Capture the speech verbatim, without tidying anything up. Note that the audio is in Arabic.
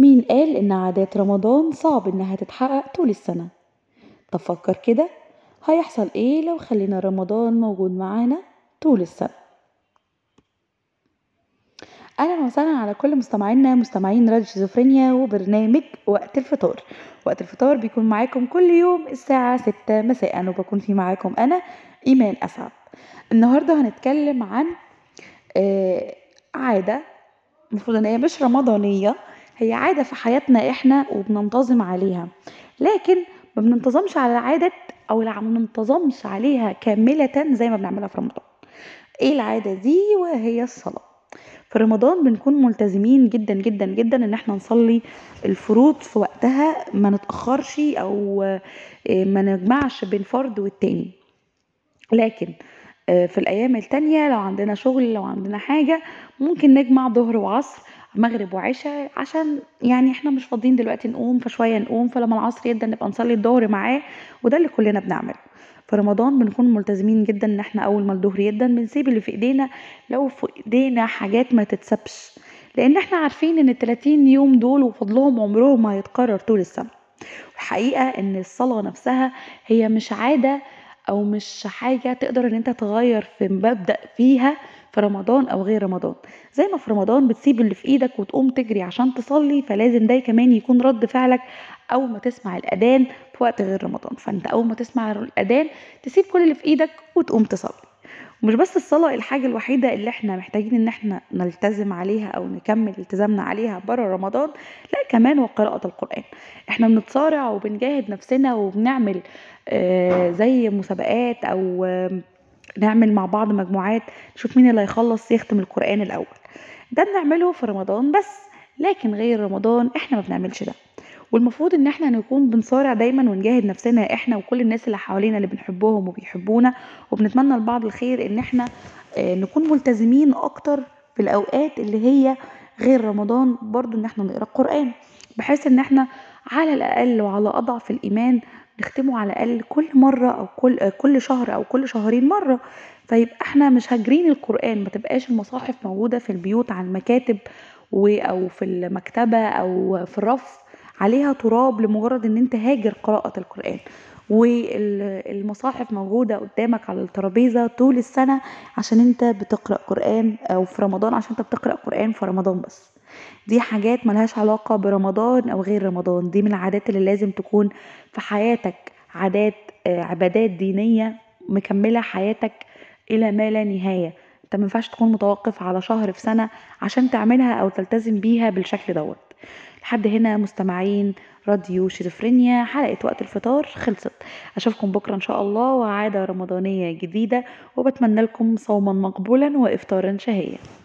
مين قال إن عادات رمضان صعب إنها تتحقق طول السنة؟ تفكر كده هيحصل إيه لو خلينا رمضان موجود معانا طول السنة؟ أهلا وسهلا على كل مستمعينا مستمعين راديو شيزوفرينيا وبرنامج وقت الفطار. وقت الفطار بيكون معاكم كل يوم الساعة ستة مساء وبكون في معاكم أنا إيمان أسعد. النهاردة هنتكلم عن آه عادة المفروض إن هي مش رمضانية، هي عادة في حياتنا إحنا وبننتظم عليها، لكن ما بننتظمش على العادة أو لا بننتظمش عليها كاملة زي ما بنعملها في رمضان. إيه العادة دي؟ وهي الصلاة. في رمضان بنكون ملتزمين جدا جدا جدا ان احنا نصلي الفروض في وقتها، ما نتأخرش او ما نجمعش بين فرض والتاني، لكن في الايام التانية لو عندنا شغل لو عندنا حاجة ممكن نجمع ظهر وعصر مغرب وعشاء، عشان يعني احنا مش فاضيين دلوقتي نقوم فشوية نقوم، فلما العصر يبدأ نبقى نصلي الظهر معاه، وده اللي كلنا بنعمله. في رمضان بنكون ملتزمين جدا ان احنا اول ما الظهر يبدأ بنسيب اللي في ايدينا، لو في ايدينا حاجات ما تتسبش، لان احنا عارفين ان التلاتين يوم دول وفضلهم عمرهم ما هيتكرر طول السنة. الحقيقة ان الصلاة نفسها هي مش عادة او مش حاجة تقدر ان انت تغير في مبدأ فيها في رمضان او غير رمضان. زي ما في رمضان بتسيب اللي في ايدك وتقوم تجري عشان تصلي، فلازم ده كمان يكون رد فعلك اول ما تسمع الاذان في وقت غير رمضان. فانت اول ما تسمع الاذان تسيب كل اللي في ايدك وتقوم تصلي. ومش بس الصلاة الحاجة الوحيدة اللي احنا محتاجين ان احنا نلتزم عليها او نكمل التزامنا عليها بره رمضان، لا كمان وقراءة القرآن. احنا بنتصارع وبنجاهد نفسنا وبنعمل آه زي مسابقات او آه نعمل مع بعض مجموعات نشوف مين اللي هيخلص يختم القرآن الأول. ده بنعمله في رمضان بس، لكن غير رمضان احنا ما بنعملش ده. والمفروض ان احنا نكون بنصارع دايما ونجاهد نفسنا احنا وكل الناس اللي حوالينا اللي بنحبهم وبيحبونا وبنتمنى لبعض الخير، ان احنا نكون ملتزمين اكتر في الأوقات اللي هي غير رمضان، برضو ان احنا نقرأ القرآن بحيث ان احنا على الأقل وعلى أضعف الإيمان نختمه على الأقل كل مرة أو كل كل شهر أو كل شهرين مرة. فيبقى احنا مش هجرين القرآن، ما تبقاش المصاحف موجودة في البيوت على المكاتب أو في المكتبة أو في الرف عليها تراب لمجرد ان انت هاجر قراءة القرآن، والمصاحف موجودة قدامك على الترابيزة طول السنة عشان انت بتقرأ قرآن، أو في رمضان عشان انت بتقرأ قرآن في رمضان بس. دي حاجات ملهاش علاقة برمضان أو غير رمضان، دي من العادات اللي لازم تكون في حياتك، عادات عبادات دينية مكملة حياتك إلى ما لا نهاية. انت ما ينفعش تكون متوقف على شهر في سنة عشان تعملها أو تلتزم بيها بالشكل دوت. لحد هنا مستمعين راديو شيزوفرينيا حلقة وقت الفطار خلصت. أشوفكم بكرة إن شاء الله وعادة رمضانية جديدة، وبتمنى لكم صوما مقبولا وإفطارا شهيا.